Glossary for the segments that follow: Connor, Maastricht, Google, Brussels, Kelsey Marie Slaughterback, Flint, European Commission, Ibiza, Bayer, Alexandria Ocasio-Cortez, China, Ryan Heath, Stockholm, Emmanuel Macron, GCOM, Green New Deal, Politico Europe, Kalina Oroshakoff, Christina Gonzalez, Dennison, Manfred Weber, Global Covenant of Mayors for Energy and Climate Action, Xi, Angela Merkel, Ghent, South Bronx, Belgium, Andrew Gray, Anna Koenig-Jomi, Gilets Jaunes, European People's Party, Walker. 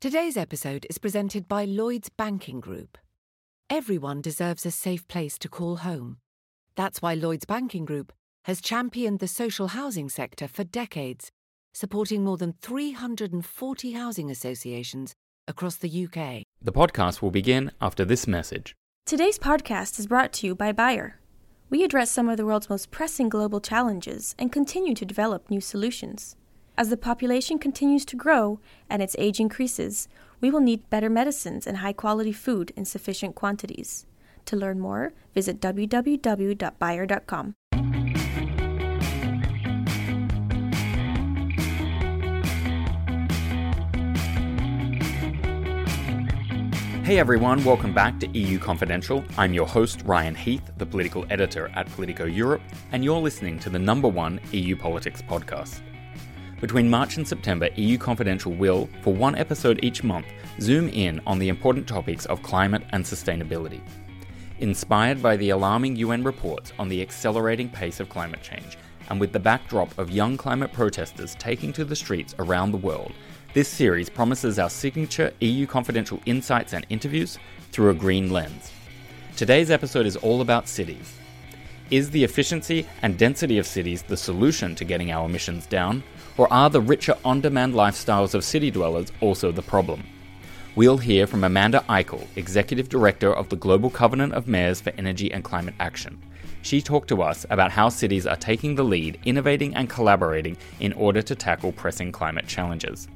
Today's episode is presented by Lloyd's Banking Group. Everyone deserves a safe place to call home. That's why Lloyd's Banking Group has championed the social housing sector for decades, supporting more than 340 housing associations across the UK. The podcast will begin after this message. Today's podcast is brought to you by Bayer. We address some of the world's most pressing global challenges and continue to develop new solutions. As the population continues to grow and its age increases, we will need better medicines and high-quality food in sufficient quantities. To learn more, visit www.bayer.com. Hey everyone, welcome back to EU Confidential. I'm your host, Ryan Heath, the political editor at Politico Europe, and you're listening to the #1 EU politics podcast. Between March and September, EU Confidential will, for one episode each month, zoom in on the important topics of climate and sustainability. Inspired by the alarming UN reports on the accelerating pace of climate change, and with the backdrop of young climate protesters taking to the streets around the world, this series promises our signature EU Confidential insights and interviews through a green lens. Today's episode is all about cities. Is the efficiency and density of cities the solution to getting our emissions down? Or are the richer on-demand lifestyles of city dwellers also the problem? We'll hear from Amanda Eichel, Executive Director of the Global Covenant of Mayors for Energy and Climate Action. She talked to us about how cities are taking the lead, innovating and collaborating in order to tackle pressing climate challenges.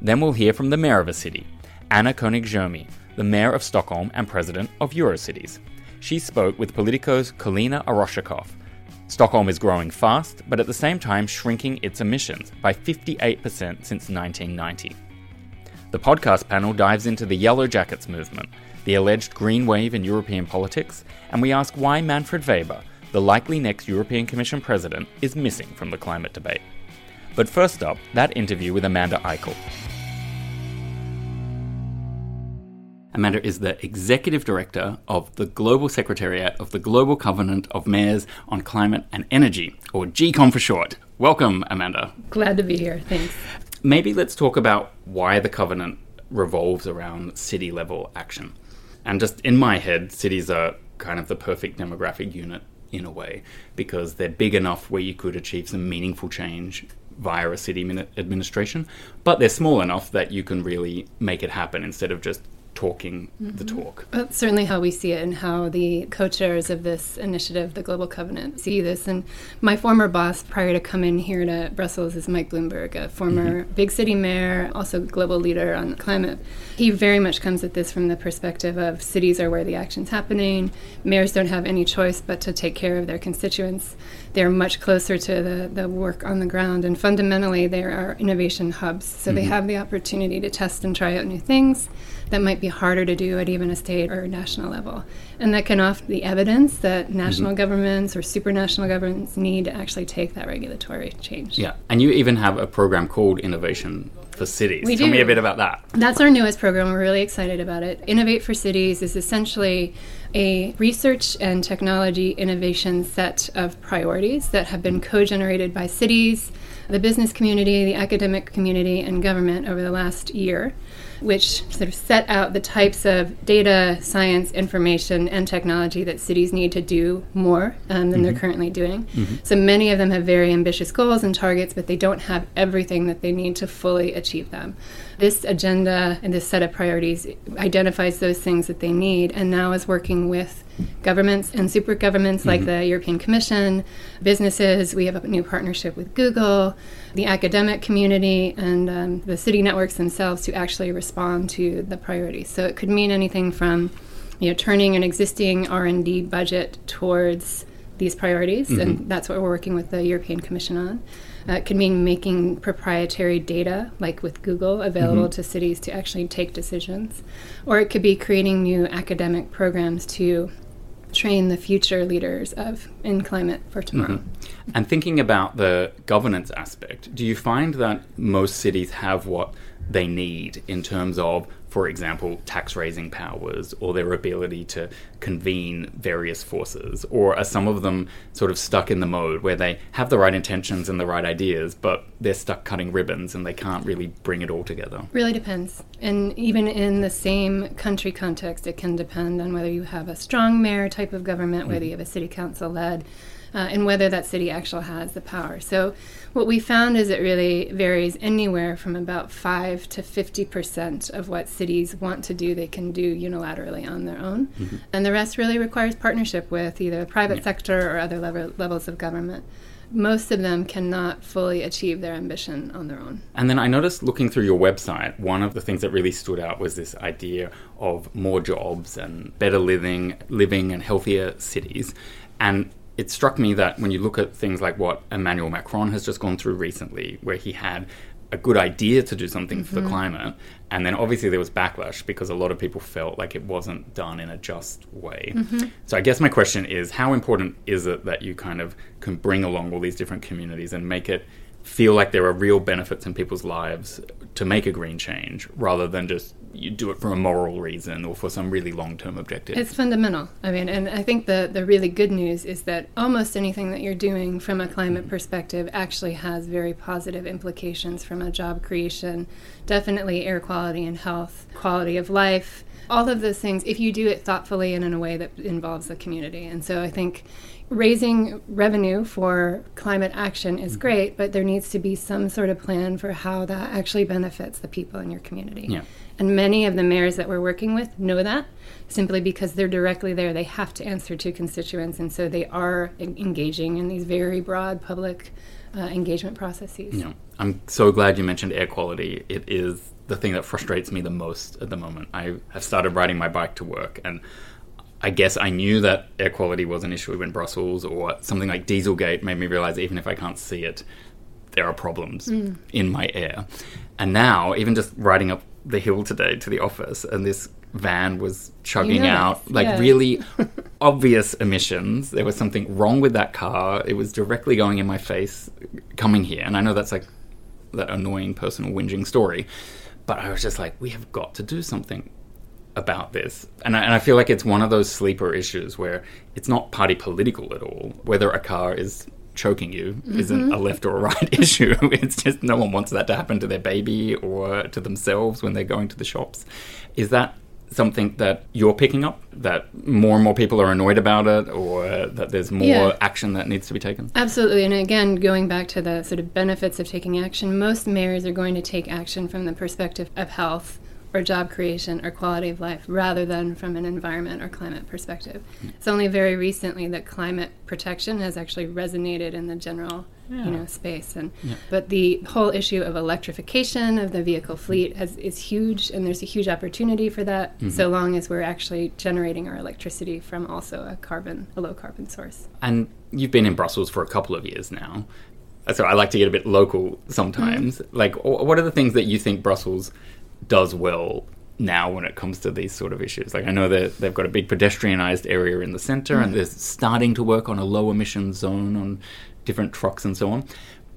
Then we'll hear from the mayor of a city, Anna Koenig-Jomi, the mayor of Stockholm and president of EuroCities. She spoke with Politico's Kalina Oroshakoff. Stockholm is growing fast, but at the same time shrinking its emissions by 58% since 1990. The podcast panel dives into the Yellow Jackets movement, the alleged green wave in European politics, and we ask why Manfred Weber, the likely next European Commission president, is missing from the climate debate. But first up, that interview with Amanda Eichel. Amanda is the Executive Director of the Global Secretariat of the Global Covenant of Mayors on Climate and Energy, or GCOM for short. Welcome, Amanda. Glad to be here, thanks. Maybe let's talk about why the Covenant revolves around city-level action. And just in my head, cities are kind of the perfect demographic unit in a way, because they're big enough where you could achieve some meaningful change via a city administration, but they're small enough that you can really make it happen instead of just talking the talk. That's certainly how we see it and how the co-chairs of this initiative, the Global Covenant, see this. And my former boss prior to coming here to Brussels is Mike Bloomberg, a former big city mayor, also global leader on climate. He very much comes at this from the perspective of cities are where the action's happening. Mayors don't have any choice but to take care of their constituents. They're much closer to the work on the ground, and fundamentally they are innovation hubs. So they have the opportunity to test and try out new things that might be harder to do at even a state or national level. And that can offer the evidence that national governments or supranational governments need to actually take that regulatory change. Yeah, and you even have a program called Innovation for Cities. Tell me a bit about that. That's our newest program. We're really excited about it. Innovate for Cities is essentially a research and technology innovation set of priorities that have been co-generated by cities, the business community, the academic community, and government over the last year, which sort of set out the types of data, science, information, and technology that cities need to do more than they're currently doing. So many of them have very ambitious goals and targets, but they don't have everything that they need to fully achieve them. This agenda and this set of priorities identifies those things that they need, and now is working with governments and super governments like the European Commission, businesses. We have a new partnership with Google, the academic community, and the city networks themselves to actually respond to the priorities. So it could mean anything from, you know, turning an existing R&D budget towards these priorities, and that's what we're working with the European Commission on. can mean making proprietary data, like with Google, available to cities to actually take decisions. Or it could be creating new academic programs to train the future leaders in climate for tomorrow. And thinking about the governance aspect, do you find that most cities have what they need in terms of, for example, tax-raising powers or their ability to convene various forces? Or are some of them sort of stuck in the mode where they have the right intentions and the right ideas, but they're stuck cutting ribbons and they can't really bring it all together? Really depends. And even in the same country context, it can depend on whether you have a strong mayor type of government, whether you have a city council-led, and whether that city actually has the power. So what we found is it really varies anywhere from about 5 to 50% of what cities want to do, they can do unilaterally on their own. And the rest really requires partnership with either the private sector or other levels of government. Most of them cannot fully achieve their ambition on their own. And then I noticed looking through your website, one of the things that really stood out was this idea of more jobs and better living and healthier cities. And it struck me that when you look at things like what Emmanuel Macron has just gone through recently, where he had a good idea to do something for the climate, and then obviously there was backlash because a lot of people felt like it wasn't done in a just way. So I guess my question is, how important is it that you kind of can bring along all these different communities and make it feel like there are real benefits in people's lives to make a green change, rather than just you do it for a moral reason or for some really long-term objective? It's fundamental. I mean, and I think the really good news is that almost anything that you're doing from a climate perspective actually has very positive implications from a job creation, definitely air quality and health, quality of life, all of those things, if you do it thoughtfully and in a way that involves the community. And so I think raising revenue for climate action is great, but there needs to be some sort of plan for how that actually benefits the people in your community. Yeah. And many of the mayors that we're working with know that, simply because they're directly there. They have to answer to constituents, and so they are engaging in these very broad public engagement processes. Yeah. I'm so glad you mentioned air quality. It is the thing that frustrates me the most at the moment. I have started riding my bike to work, and I guess I knew that air quality was an issue in Brussels, or something like Dieselgate made me realize even if I can't see it, there are problems in my air. And now, even just riding up the hill today to the office, and this van was chugging out really obvious emissions. There was something wrong with that car. It was directly going in my face coming here. And I know that's like that annoying personal whinging story, but I was just like, we have got to do something about this. And I feel like it's one of those sleeper issues where it's not party political at all. Whether a car is choking you isn't a left or a right issue. It's just no one wants that to happen to their baby or to themselves when they're going to the shops. Is that something that you're picking up, that more and more people are annoyed about it, or that there's more action that needs to be taken? Absolutely. And again, going back to the sort of benefits of taking action, most mayors are going to take action from the perspective of health or job creation or quality of life, rather than from an environment or climate perspective. It's only very recently that climate protection has actually resonated in the general space. And but the whole issue of electrification of the vehicle fleet is huge, and there's a huge opportunity for that, so long as we're actually generating our electricity from also a low carbon source. And you've been in Brussels for a couple of years now. So I like to get a bit local sometimes. Like, what are the things that you think Brussels does well now when it comes to these sort of issues? Like, I know that they've got a big pedestrianized area in the center, and they're starting to work on a low emission zone on different trucks and so on.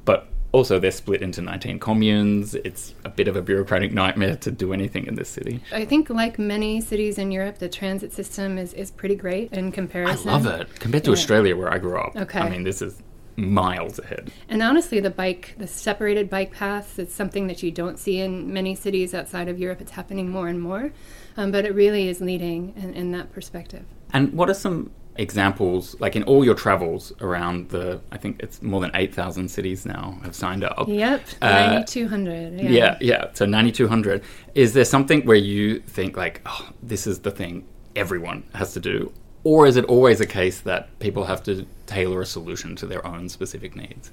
But also, they're split into 19 communes. It's a bit of a bureaucratic nightmare to do anything in this city. I think, like many cities in Europe, the transit system is pretty great in comparison. I love it. Compared to Australia, where I grew up. Okay. I mean, this is miles ahead. And honestly, the separated bike paths, it's something that you don't see in many cities outside of Europe. It's happening more and more, but it really is leading in that perspective. And what are some examples, like in all your travels around I think it's more than 8,000 cities now have signed up. Yep, 9,200. So 9,200. Is there something where you think like, oh, this is the thing everyone has to do? Or is it always a case that people have to tailor a solution to their own specific needs?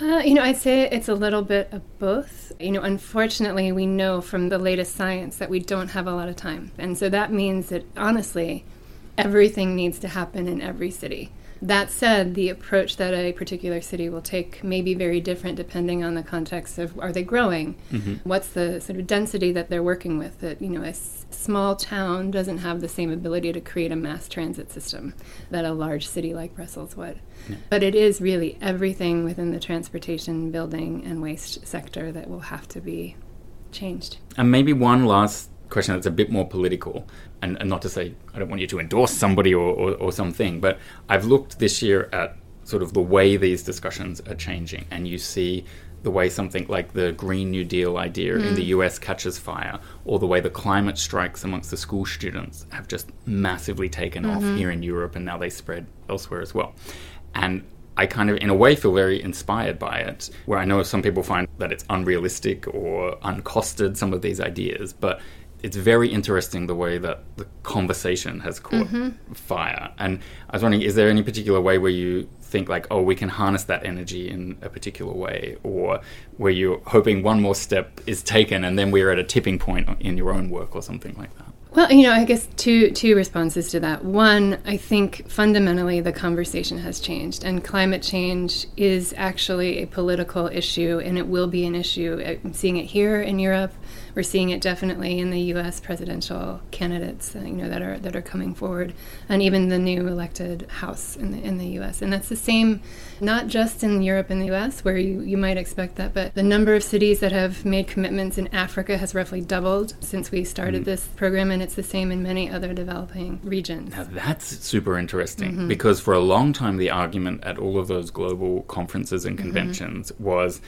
I'd say it's a little bit of both. Unfortunately, we know from the latest science that we don't have a lot of time. And so that means that, honestly, everything needs to happen in every city. That said, the approach that a particular city will take may be very different depending on the context of, are they growing? Mm-hmm. What's the sort of density that they're working with? That, you know, a small town doesn't have the same ability to create a mass transit system that a large city like Brussels would. Yeah. But it is really everything within the transportation, building, and waste sector that will have to be changed. And maybe one last question that's a bit more political, and not to say I don't want you to endorse somebody or something, but I've looked this year at sort of the way these discussions are changing, and you see the way something like the Green New Deal idea in the US catches fire, or the way the climate strikes amongst the school students have just massively taken off here in Europe, and now they spread elsewhere as well. And I kind of, in a way, feel very inspired by it, where I know some people find that it's unrealistic or uncosted, some of these ideas, but it's very interesting the way that the conversation has caught fire. And I was wondering, is there any particular way where you think like, oh, we can harness that energy in a particular way, or where you're hoping one more step is taken and then we're at a tipping point in your own work or something like that? Well, you know, I guess two responses to that. One, I think fundamentally the conversation has changed, and climate change is actually a political issue, and it will be an issue. I'm seeing it here in Europe. We're seeing it definitely in the U.S. presidential candidates, you know, that are coming forward, and even the new elected House in the U.S. And that's the same, not just in Europe and the U.S. where you might expect that, but the number of cities that have made commitments in Africa has roughly doubled since we started this program, and it's the same in many other developing regions. Now that's super interesting, because for a long time the argument at all of those global conferences and conventions was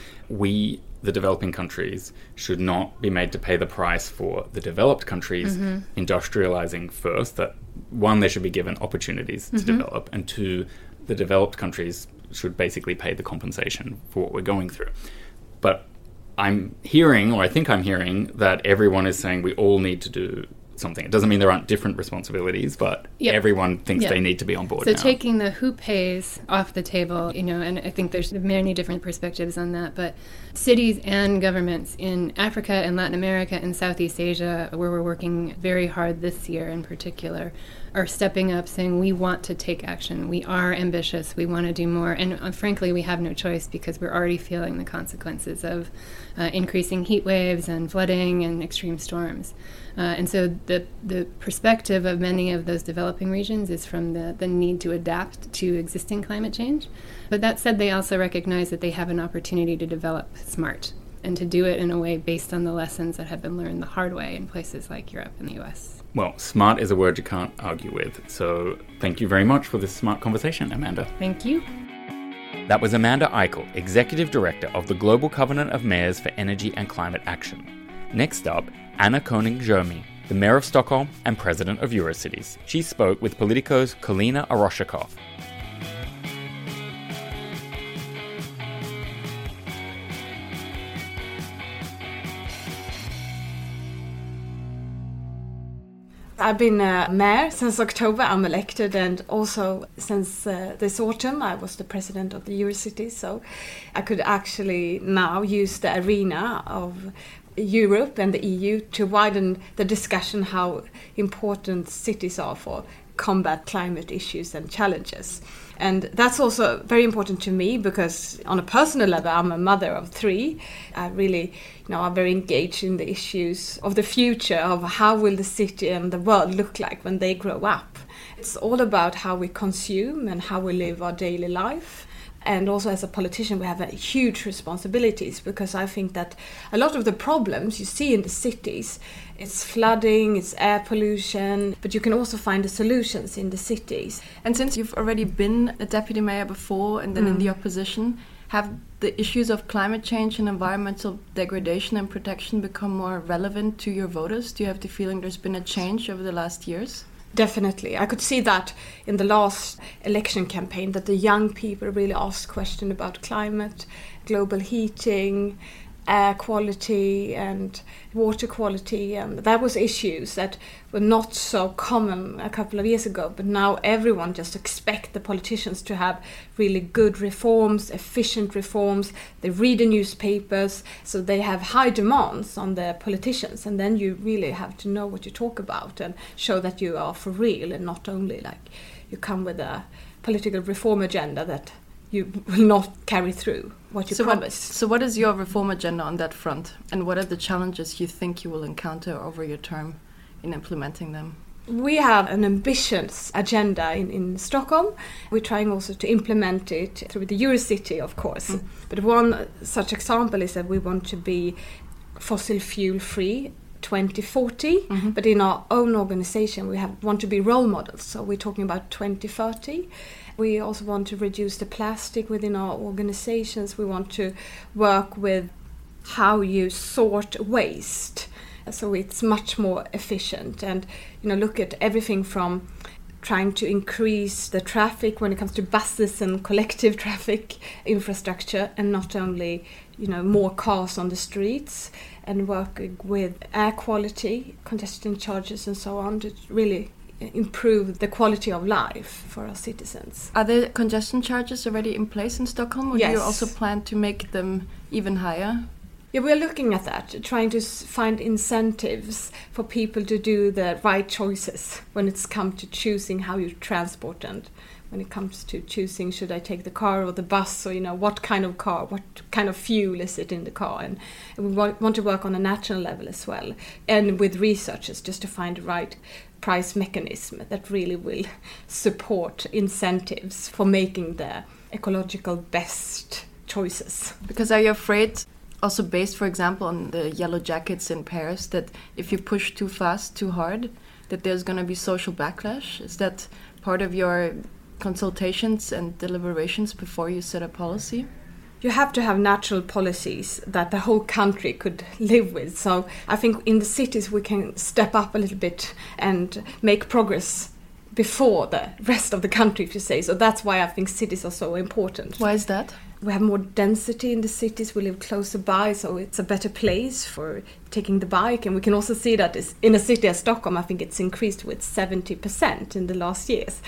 the developing countries should not be made to pay the price for the developed countries industrializing first. That one, they should be given opportunities to develop, and two, the developed countries should basically pay the compensation for what we're going through. But I'm hearing, or I think I'm hearing, that everyone is saying we all need to do something. It doesn't mean there aren't different responsibilities, but everyone thinks they need to be on board. So now, taking the who pays off the table, you know, and I think there's many different perspectives on that, but cities and governments in Africa and Latin America and Southeast Asia, where we're working very hard this year in particular, are stepping up saying we want to take action. We are ambitious. We want to do more. And frankly, we have no choice because we're already feeling the consequences of increasing heat waves and flooding and extreme storms. And so the perspective of many of those developing regions is from the need to adapt to existing climate change. But that said, they also recognize that they have an opportunity to develop smart and to do it in a way based on the lessons that have been learned the hard way in places like Europe and the U.S. Well, smart is a word you can't argue with. So thank you very much for this smart conversation, Amanda. Thank you. That was Amanda Eichel, Executive Director of the Global Covenant of Mayors for Energy and Climate Action. Next up, Anna Koenig-Jomi, the Mayor of Stockholm and President of EuroCities. She spoke with Politico's Kalina Oroshakoff. I've been a mayor since October. I'm elected, and also since this autumn I was the president of the EuroCities, so I could actually now use the arena of Europe and the EU to widen the discussion how important cities are for combat climate issues and challenges. And that's also very important to me because on a personal level, I'm a mother of three. I really, you know, I'm very engaged in the issues of the future of how will the city and the world look like when they grow up. It's all about how we consume and how we live our daily life. And also as a politician, we have huge responsibilities because I think that a lot of the problems you see in the cities, it's flooding, it's air pollution, but you can also find the solutions in the cities. And since you've already been a deputy mayor before and then in the opposition, have the issues of climate change and environmental degradation and protection become more relevant to your voters? Do you have the feeling there's been a change over the last years? Definitely. I could see that in the last election campaign that the young people really asked questions about climate, global heating, air quality and water quality, and that was issues that were not so common a couple of years ago, but now everyone just expect the politicians to have really good reforms, efficient reforms. They read the newspapers, so they have high demands on the politicians, and then you really have to know what you talk about and show that you are for real and not only like you come with a political reform agenda that you will not carry through what you promised. So what is your reform agenda on that front? And what are the challenges you think you will encounter over your term in implementing them? We have an ambitious agenda in Stockholm. We're trying also to implement it through the EuroCity, of course. Mm. But one such example is that we want to be fossil fuel free 2040, mm-hmm. but in our own organization we want to be role models, so we're talking about 2030. We also want to reduce the plastic within our organizations. We want to work with how you sort waste, so it's much more efficient, and look at everything from trying to increase the traffic when it comes to buses and collective traffic infrastructure, and not only more cars on the streets, and work with air quality, congestion charges and so on, to really improve the quality of life for our citizens. Are there congestion charges already in place in Stockholm, or yes. do you also plan to make them even higher? Yeah, we're looking at that, trying to find incentives for people to do the right choices when it's come to choosing how you transport, and when it comes to choosing, should I take the car or the bus, or what kind of car, what kind of fuel is it in the car. And we want to work on a national level as well, and with researchers, just to find the right price mechanism that really will support incentives for making the ecological best choices. Because are you afraid, also based, for example, on the yellow jackets in Paris, that if you push too fast, too hard, that there's going to be social backlash? Is that part of your consultations and deliberations before you set a policy? You have to have natural policies that the whole country could live with. So I think in the cities we can step up a little bit and make progress before the rest of the country, if you say. So that's why I think cities are so important. Why is that? We have more density in the cities, we live closer by, so it's a better place for taking the bike. And we can also see that in a city as Stockholm, I think it's increased with 70% in the last years.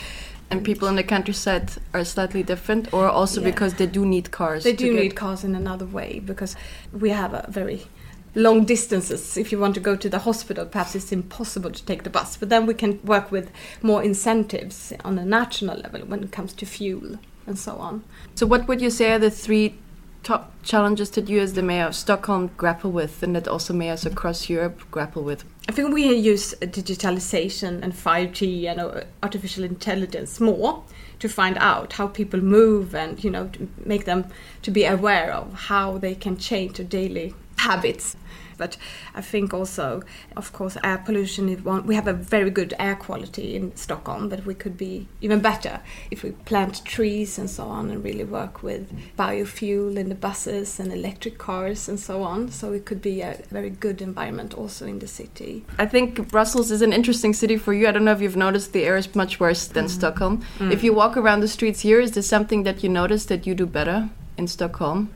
And people in the countryside are slightly different, or also yeah. because they do need cars? They do need cars in another way, because we have a very long distances. If you want to go to the hospital, perhaps it's impossible to take the bus. But then we can work with more incentives on a national level when it comes to fuel and so on. So what would you say are the three top challenges that you as the mayor of Stockholm grapple with, and that also mayors across Europe grapple with? I think we use digitalization and 5G and artificial intelligence more to find out how people move, and to make them to be aware of how they can change their daily habits. But I think also, of course, air pollution is one. We have a very good air quality in Stockholm, but we could be even better if we plant trees and so on, and really work with biofuel in the buses and electric cars and so on. So it could be a very good environment also in the city. I think Brussels is an interesting city for you. I don't know if you've noticed the air is much worse than Stockholm. Mm. If you walk around the streets here, is there something that you notice that you do better in Stockholm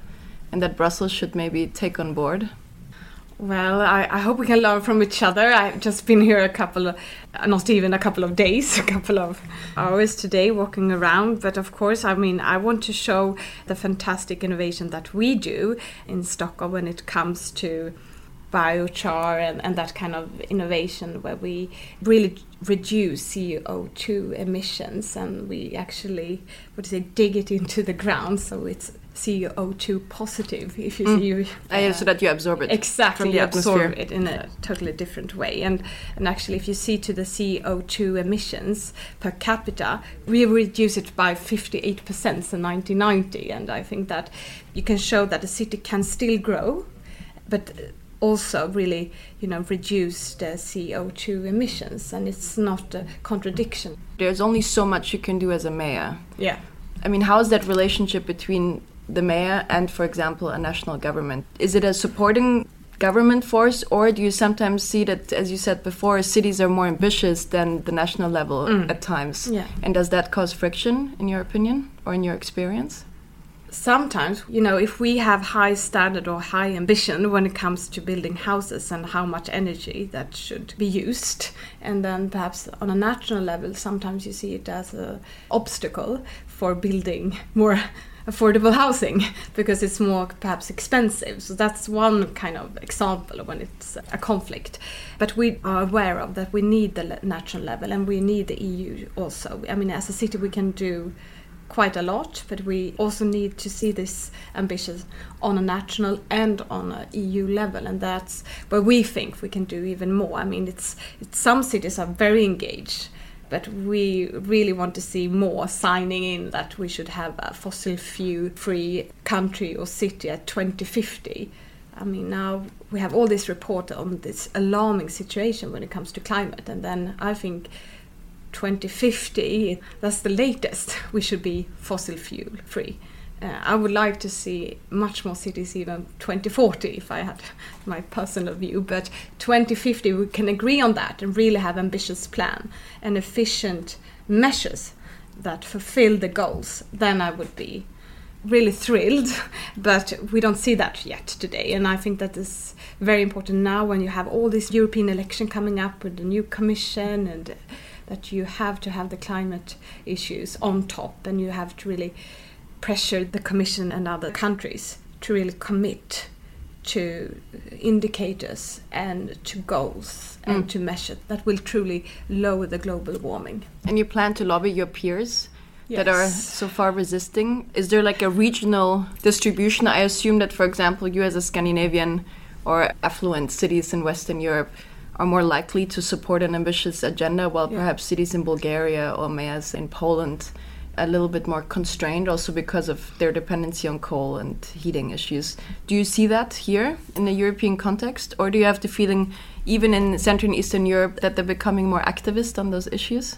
and that Brussels should maybe take on board? Well, I hope we can learn from each other. I've just been here a couple of hours today walking around. But of course, I want to show the fantastic innovation that we do in Stockholm when it comes to biochar and that kind of innovation, where we really reduce CO2 emissions, and we actually dig it into the ground, so it's CO2 positive, if you see. So that you absorb it. Exactly, you absorb it in a totally different way. And actually, if you see to the CO2 emissions per capita, we reduce it by 58% since 1990. And I think that you can show that a city can still grow, but also really, reduce the CO2 emissions. And it's not a contradiction. There's only so much you can do as a mayor. Yeah. How is that relationship between the mayor and, for example, a national government? Is it a supporting government force, or do you sometimes see that, as you said before, cities are more ambitious than the national level at times? Yeah. And does that cause friction, in your opinion, or in your experience? Sometimes, if we have high standard or high ambition when it comes to building houses and how much energy that should be used, and then perhaps on a national level, sometimes you see it as an obstacle for building more affordable housing because it's more perhaps expensive. So that's one kind of example of when it's a conflict. But we are aware of that we need the national level and we need the EU also. I mean, as a city we can do quite a lot, but we also need to see this ambition on a national and on an EU level, and that's where we think we can do even more. I mean, it's some cities are very engaged, but we really want to see more signing in that we should have a fossil fuel free country or city at 2050. I mean, now we have all this report on this alarming situation when it comes to climate, and then I think 2050, that's the latest, we should be fossil fuel free. I would like to see much more cities even 2040 if I had my personal view, but 2050 we can agree on that and really have ambitious plan and efficient measures that fulfill the goals. Then I would be really thrilled, but we don't see that yet today, and I think that is very important now when you have all this European election coming up with the new commission, and that you have to have the climate issues on top, and you have to really pressure the Commission and other countries to really commit to indicators and to goals and to measures that will truly lower the global warming. And you plan to lobby your peers? Yes. That are so far resisting? Is there like a regional distribution? I assume that, for example, you as a Scandinavian or affluent cities in Western Europe are more likely to support an ambitious agenda, while perhaps cities in Bulgaria or mayors in Poland a little bit more constrained, also because of their dependency on coal and heating issues. Do you see that here in the European context? Or do you have the feeling, even in Central and Eastern Europe, that they're becoming more activist on those issues?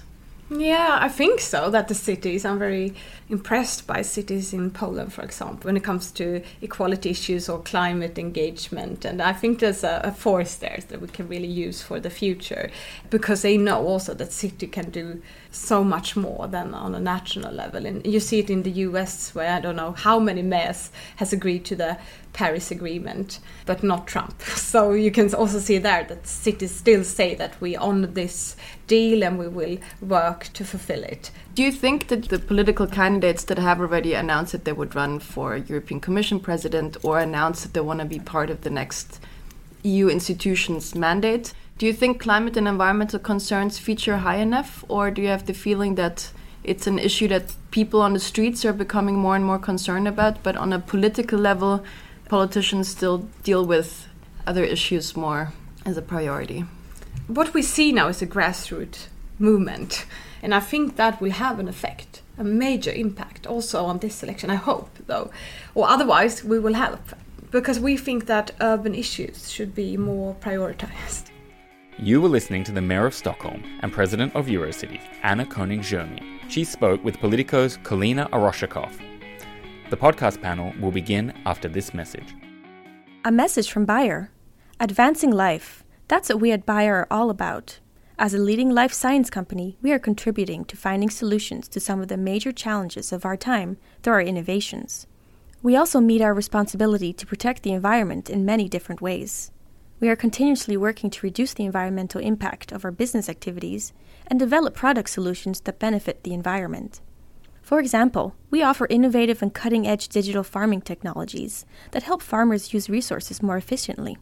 Yeah, I think so, that the cities, I'm very impressed by cities in Poland, for example, when it comes to equality issues or climate engagement. And I think there's a force there that we can really use for the future, because they know also that city can do so much more than on a national level. And you see it in the US, where I don't know how many mayors has agreed to the Paris Agreement, but not Trump. So you can also see there that cities still say that we honor this deal and we will work to fulfill it. Do you think that the political candidates that have already announced that they would run for European Commission president or announced that they want to be part of the next EU institutions mandate, do you think climate and environmental concerns feature high enough, or do you have the feeling that it's an issue that people on the streets are becoming more and more concerned about, but on a political level politicians still deal with other issues more as a priority? What we see now is a grassroots movement, and I think that will have an effect, a major impact also on this election, I hope, though. Or otherwise we will help, because we think that urban issues should be more prioritized. You were listening to the Mayor of Stockholm and President of EuroCities, Anna Koenig-Jomi. She spoke with Politico's Kalina Oroshakoff. The podcast panel will begin after this message. A message from Bayer. Advancing life. That's what we at Bayer are all about. As a leading life science company, we are contributing to finding solutions to some of the major challenges of our time through our innovations. We also meet our responsibility to protect the environment in many different ways. We are continuously working to reduce the environmental impact of our business activities and develop product solutions that benefit the environment. For example, we offer innovative and cutting-edge digital farming technologies that help farmers use resources more efficiently.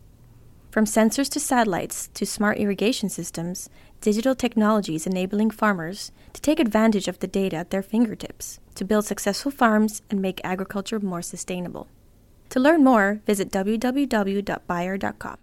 From sensors to satellites to smart irrigation systems, digital technologies enabling farmers to take advantage of the data at their fingertips to build successful farms and make agriculture more sustainable. To learn more, visit www.bayer.com.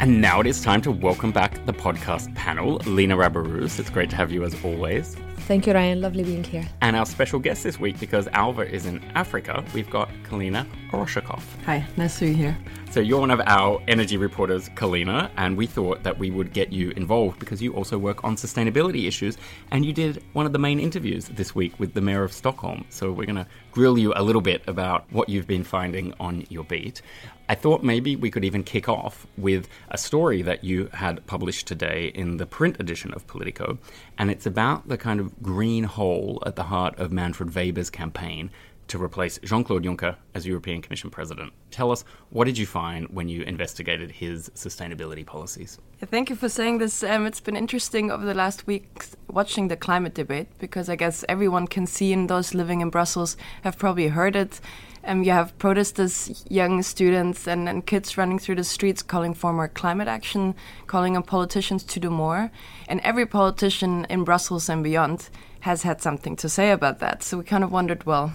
And now it is time to welcome back the podcast panel. Lina Rabarus, it's great to have you as always. Thank you, Ryan. Lovely being here. And our special guest this week, because Alva is in Africa, we've got Kalina Oroshakoff. Hi, nice to be here. So you're one of our energy reporters, Kalina, and we thought that we would get you involved because you also work on sustainability issues, and you did one of the main interviews this week with the Mayor of Stockholm. So we're going to grill you a little bit about what you've been finding on your beat. I thought maybe we could even kick off with a story that you had published today in the print edition of Politico, and it's about the kind of green hole at the heart of Manfred Weber's campaign to replace Jean-Claude Juncker as European Commission President. Tell us, what did you find when you investigated his sustainability policies? Thank you for saying this. It's been interesting over the last week watching the climate debate, because I guess everyone can see, and those living in Brussels have probably heard it. You have protesters, young students and kids running through the streets calling for more climate action, calling on politicians to do more. And every politician in Brussels and beyond has had something to say about that. So we kind of wondered, well,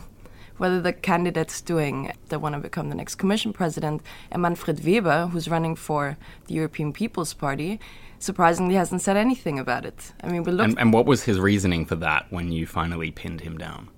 whether the candidates that want to become the next Commission President, and Manfred Weber, who's running for the European People's Party, surprisingly hasn't said anything about it. We looked. And what was his reasoning for that when you finally pinned him down?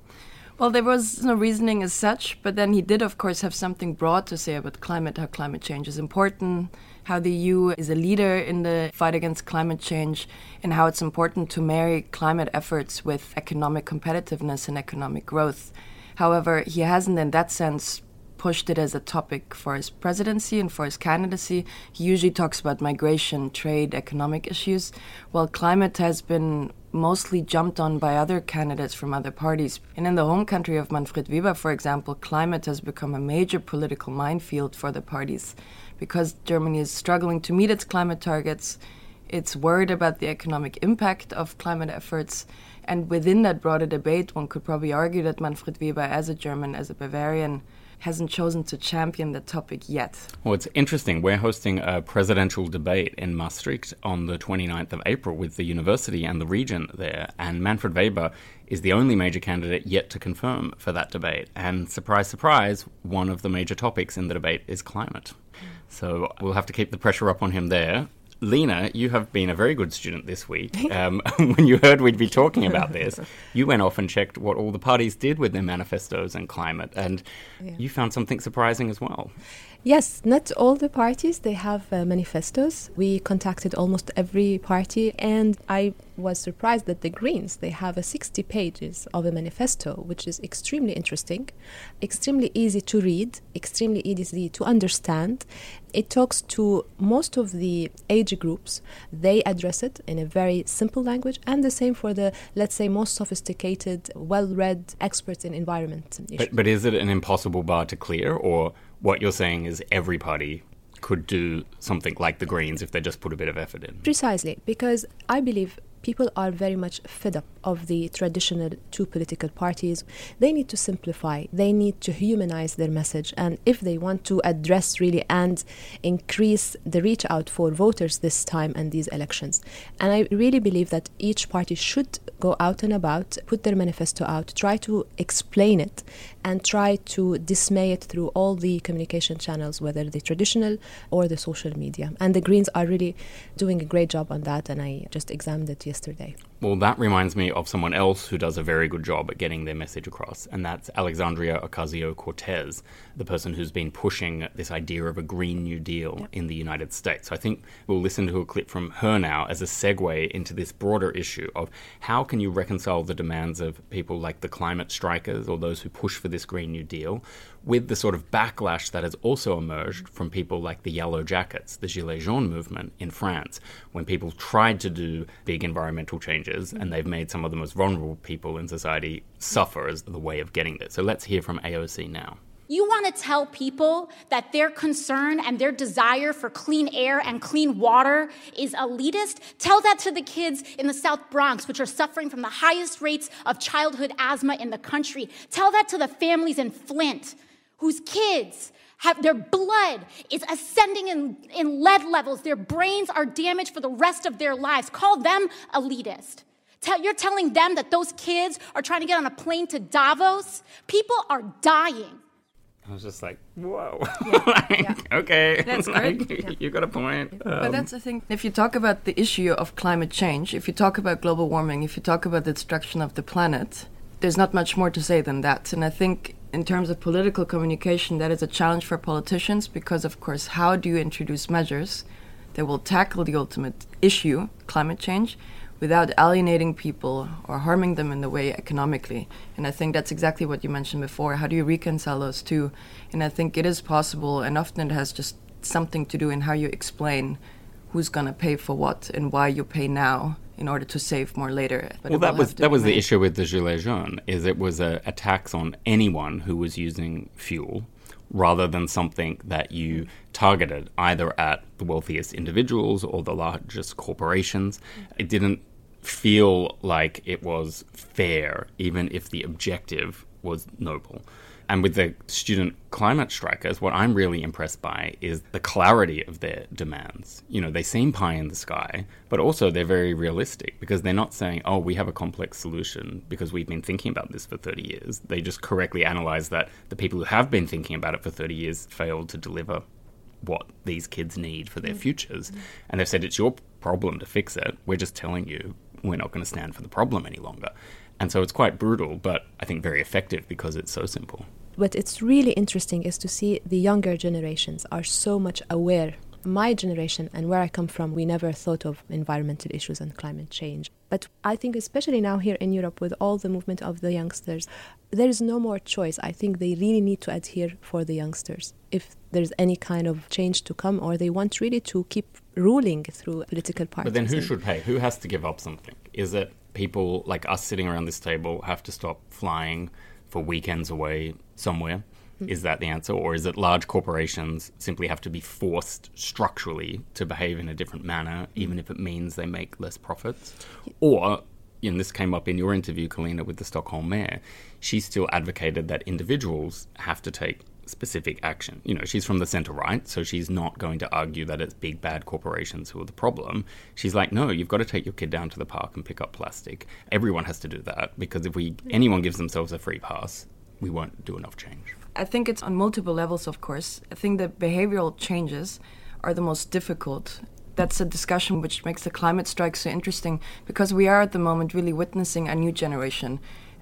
Well, there was no reasoning as such, but then he did, of course, have something broad to say about climate, how climate change is important, how the EU is a leader in the fight against climate change, and how it's important to marry climate efforts with economic competitiveness and economic growth. However, he hasn't in that sense pushed it as a topic for his presidency and for his candidacy. He usually talks about migration, trade, economic issues, while climate has been mostly jumped on by other candidates from other parties. And in the home country of Manfred Weber, for example, climate has become a major political minefield for the parties, because Germany is struggling to meet its climate targets. It's worried about the economic impact of climate efforts. And within that broader debate, one could probably argue that Manfred Weber, as a German, as a Bavarian, hasn't chosen to champion the topic yet. Well, it's interesting. We're hosting a presidential debate in Maastricht on the 29th of April with the university and the region there. And Manfred Weber is the only major candidate yet to confirm for that debate. And surprise, surprise, one of the major topics in the debate is climate. So we'll have to keep the pressure up on him there. Lena, you have been a very good student this week. When you heard we'd be talking about this, you went off and checked what all the parties did with their manifestos and climate, and you found something surprising as well. Yes, not all the parties, they have manifestos. We contacted almost every party, and I was surprised that the Greens, they have a 60 pages of a manifesto, which is extremely interesting, extremely easy to read, extremely easy to understand. It talks to most of the age groups. They address it in a very simple language, and the same for the, let's say, most sophisticated, well-read experts in environment issues. But is it an impossible bar to clear, or what you're saying is every party could do something like the Greens if they just put a bit of effort in? Precisely, because I believe people are very much fed up of the traditional two political parties. They need to simplify. They need to humanize their message. And if they want to address really and increase the reach out for voters this time and these elections. And I really believe that each party should go out and about, put their manifesto out, try to explain it, and try to dismay it through all the communication channels, whether the traditional or the social media. And the Greens are really doing a great job on that, and I just examined it yesterday. Well, that reminds me of someone else who does a very good job at getting their message across, and that's Alexandria Ocasio-Cortez, the person who's been pushing this idea of a Green New Deal in the United States. So I think we'll listen to a clip from her now as a segue into this broader issue of how can you reconcile the demands of people like the climate strikers or those who push for this Green New Deal with the sort of backlash that has also emerged from people like the Yellow Jackets, the Gilets Jaunes movement in France, when people tried to do big environmental changes and they've made some of the most vulnerable people in society suffer as the way of getting there. So let's hear from AOC now. You want to tell people that their concern and their desire for clean air and clean water is elitist? Tell that to the kids in the South Bronx, which are suffering from the highest rates of childhood asthma in the country. Tell that to the families in Flint, whose kids have their blood is ascending in lead levels. Their brains are damaged for the rest of their lives. Call them elitist. You're telling them that those kids are trying to get on a plane to Davos? People are dying. I was just like, whoa, okay, that's good. You got a point. But that's the thing. If you talk about the issue of climate change, if you talk about global warming, if you talk about the destruction of the planet, there's not much more to say than that. And I think in terms of political communication, that is a challenge for politicians because, of course, how do you introduce measures that will tackle the ultimate issue, climate change, without alienating people or harming them in the way economically? And I think that's exactly what you mentioned before. How do you reconcile those two? And I think it is possible, and often it has just something to do in how you explain who's going to pay for what and why you pay now in order to save more later. But well, that was the issue with the Gilets Jaunes, is it was a tax on anyone who was using fuel rather than something that you targeted either at the wealthiest individuals or the largest corporations. It didn't feel like it was fair, even if the objective was noble. And with the student climate strikers, what I'm really impressed by is the clarity of their demands. You know, they seem pie in the sky, but also they're very realistic because they're not saying, oh, we have a complex solution because we've been thinking about this for 30 years. They just correctly analyze that the people who have been thinking about it for 30 years failed to deliver what these kids need for their futures. And they've said, it's your problem to fix it. We're just telling you we're not going to stand for the problem any longer. And so it's quite brutal, but I think very effective because it's so simple. What it's really interesting is to see the younger generations are so much aware. My generation and where I come from, we never thought of environmental issues and climate change. But I think especially now here in Europe with all the movement of the youngsters, there is no more choice. I think they really need to adhere for the youngsters if there's any kind of change to come, or they want really to keep ruling through political parties. But then who should pay? Who has to give up something? Is it people like us sitting around this table have to stop flying for weekends away somewhere? Is that the answer? Or is it large corporations simply have to be forced structurally to behave in a different manner, even if it means they make less profits? Or, and this came up in your interview, Kalina, with the Stockholm mayor, she still advocated that individuals have to take specific action. You know, she's from the centre-right, so she's not going to argue that it's big, bad corporations who are the problem. She's like, no, you've got to take your kid down to the park and pick up plastic. Everyone has to do that, because if anyone gives themselves a free pass, we won't do enough change. I think it's on multiple levels, of course. I think the behavioral changes are the most difficult. That's a discussion which makes the climate strike so interesting, because we are at the moment really witnessing a new generation,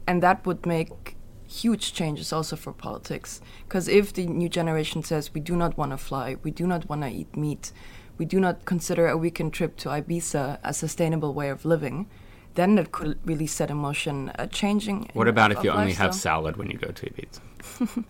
and that would make huge changes also for politics. Because if the new generation says we do not want to fly, we do not want to eat meat, we do not consider a weekend trip to Ibiza a sustainable way of living, then it could really set in motion a changing. What about if you only have salad when you go to Ibiza?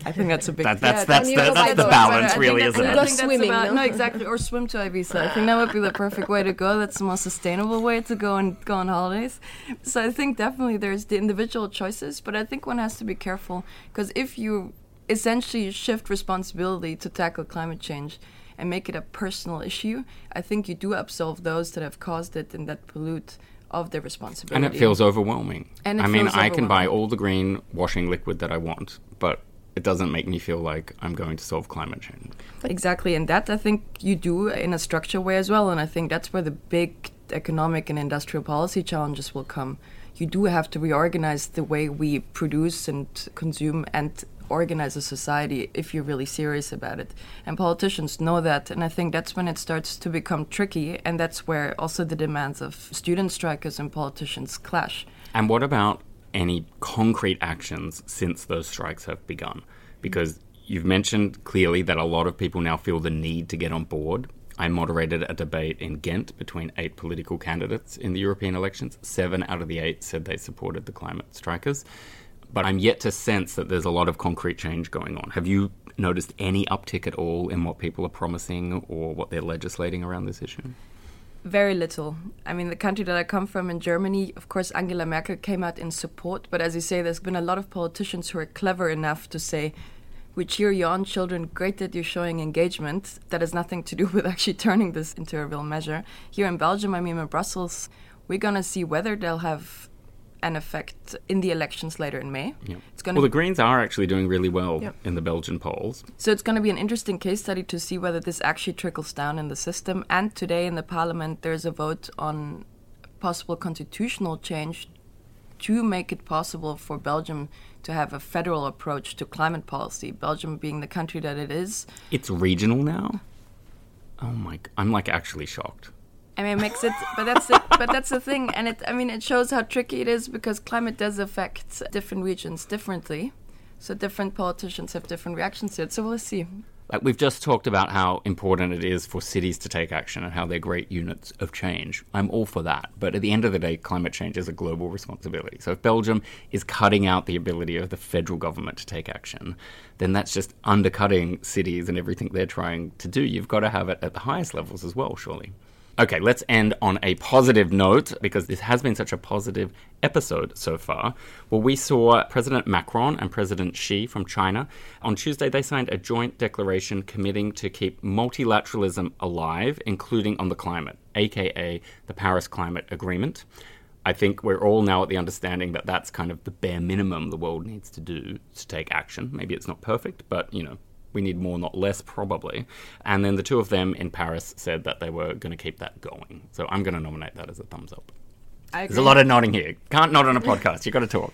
I think that's a big... That's the balance, really, isn't it? No, exactly. Or swim to Ibiza. I think that would be the perfect way to go. That's the most sustainable way to go on holidays. So I think definitely there's the individual choices, but I think one has to be careful, because if you essentially shift responsibility to tackle climate change and make it a personal issue, I think you do absolve those that have caused it and that pollute of their responsibility. And it feels overwhelming. I can buy all the green washing liquid that I want, but it doesn't make me feel like I'm going to solve climate change. Exactly, and that I think you do in a structured way as well, and I think that's where the big economic and industrial policy challenges will come. You do have to reorganize the way we produce and consume and organize a society if you're really serious about it. And politicians know that, and I think that's when it starts to become tricky, and that's where also the demands of student strikers and politicians clash. And what about any concrete actions since those strikes have begun? Because you've mentioned clearly that a lot of people now feel the need to get on board. I moderated a debate in Ghent between 8 political candidates in the European elections. 7 out of the 8 said they supported the climate strikers. But I'm yet to sense that there's a lot of concrete change going on. Have you noticed any uptick at all in what people are promising or what they're legislating around this issue? Very little. I mean, the country that I come from in Germany, of course, Angela Merkel came out in support. But as you say, there's been a lot of politicians who are clever enough to say, we cheer you on, children, great that you're showing engagement. That has nothing to do with actually turning this into a real measure. Here in Belgium, I mean, in Brussels, we're going to see whether they'll have an effect in the elections later in May. Yep. The Greens are actually doing really well in the Belgian polls. So it's going to be an interesting case study to see whether this actually trickles down in the system. And today in the parliament, there's a vote on possible constitutional change to make it possible for Belgium to have a federal approach to climate policy, Belgium being the country that it is. It's regional now? Oh my, I'm actually shocked. I mean, it makes it, but that's the thing, and it shows how tricky it is, because climate does affect different regions differently, so different politicians have different reactions to it. So we'll see. We've just talked about how important it is for cities to take action and how they're great units of change. I'm all for that, but at the end of the day, climate change is a global responsibility. So if Belgium is cutting out the ability of the federal government to take action, then that's just undercutting cities and everything they're trying to do. You've got to have it at the highest levels as well, surely. Okay, let's end on a positive note, because this has been such a positive episode so far. Well, we saw President Macron and President Xi from China. On Tuesday, they signed a joint declaration committing to keep multilateralism alive, including on the climate, aka the Paris Climate Agreement. I think we're all now at the understanding that that's kind of the bare minimum the world needs to do to take action. Maybe it's not perfect, but, you know, we need more, not less, probably. And then the two of them in Paris said that they were going to keep that going. So I'm going to nominate that as a thumbs up. There's a lot of nodding here. Can't nod on a podcast. You've got to talk.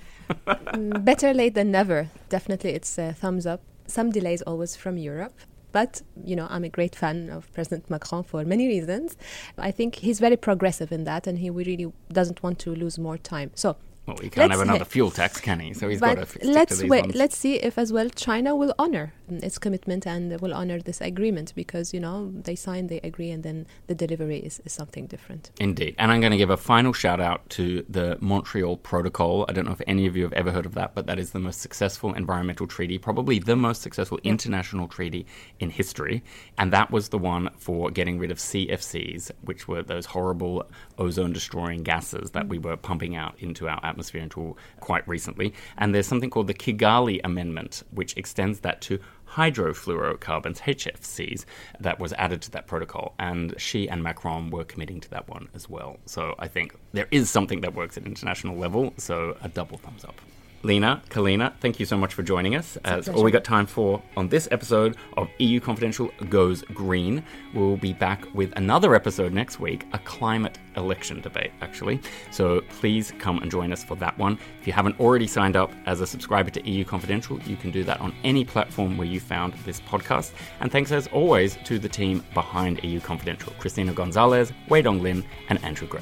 Better late than never. Definitely it's a thumbs up. Some delays always from Europe. But, you know, I'm a great fan of President Macron for many reasons. I think he's very progressive in that, and he really doesn't want to lose more time. So, well, he can't have another fuel tax, can he? So he's got to stick to these ones. Let's see if as well China will honor its commitment and will honor this agreement, because, you know, they sign, they agree, and then the delivery is something different. Indeed. And I'm going to give a final shout out to the Montreal Protocol. I don't know if any of you have ever heard of that, but that is the most successful environmental treaty, probably the most successful international treaty in history. And that was the one for getting rid of CFCs, which were those horrible ozone-destroying gases that we were pumping out into our atmosphere until quite recently. And there's something called the Kigali Amendment, which extends that to hydrofluorocarbons, HFCs, that was added to that protocol. And Xi and Macron were committing to that one as well. So I think there is something that works at international level. So a double thumbs up. Lina, Kalina, thank you so much for joining us. That's all we got time for on this episode of EU Confidential Goes Green. We'll be back with another episode next week, a climate election debate, actually. So please come and join us for that one. If you haven't already signed up as a subscriber to EU Confidential, you can do that on any platform where you found this podcast. And thanks, as always, to the team behind EU Confidential, Christina Gonzalez, Wei Dong Lin, and Andrew Gray.